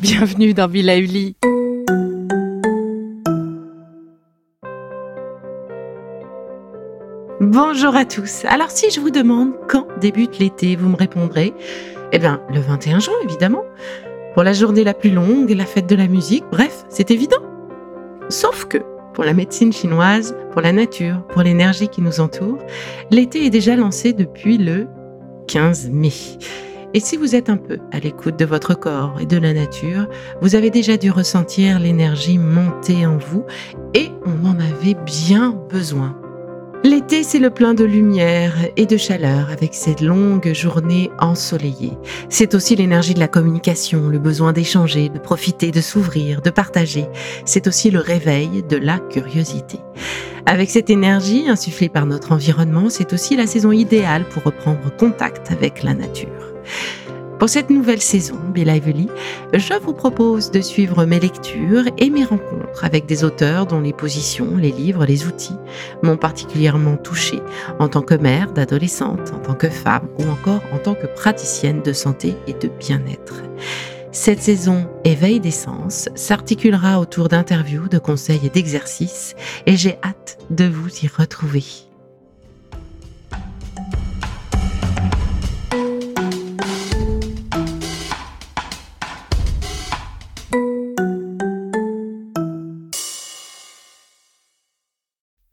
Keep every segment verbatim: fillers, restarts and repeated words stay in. Bienvenue dans Villa Uli. Bonjour à tous. Alors si je vous demande quand débute l'été, vous me répondrez eh bien, le vingt et un juin évidemment. Pour la journée la plus longue, la fête de la musique, bref, c'est évident. Sauf que pour la médecine chinoise, pour la nature, pour l'énergie qui nous entoure, l'été est déjà lancé depuis le quinze mai. Et si vous êtes un peu à l'écoute de votre corps et de la nature, vous avez déjà dû ressentir l'énergie monter en vous et on en avait bien besoin. L'été, c'est le plein de lumière et de chaleur avec ces longues journées ensoleillées. C'est aussi l'énergie de la communication, le besoin d'échanger, de profiter, de s'ouvrir, de partager. C'est aussi le réveil de la curiosité. Avec cette énergie insufflée par notre environnement, c'est aussi la saison idéale pour reprendre contact avec la nature. Pour cette nouvelle saison, Be Lively, je vous propose de suivre mes lectures et mes rencontres avec des auteurs dont les positions, les livres, les outils m'ont particulièrement touchée en tant que mère, d'adolescente, en tant que femme ou encore en tant que praticienne de santé et de bien-être. Cette saison éveil des sens s'articulera autour d'interviews, de conseils et d'exercices et j'ai hâte de vous y retrouver.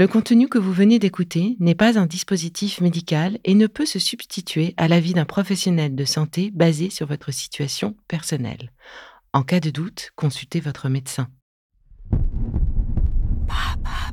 Le contenu que vous venez d'écouter n'est pas un dispositif médical et ne peut se substituer à l'avis d'un professionnel de santé basé sur votre situation personnelle. En cas de doute, consultez votre médecin. Papa.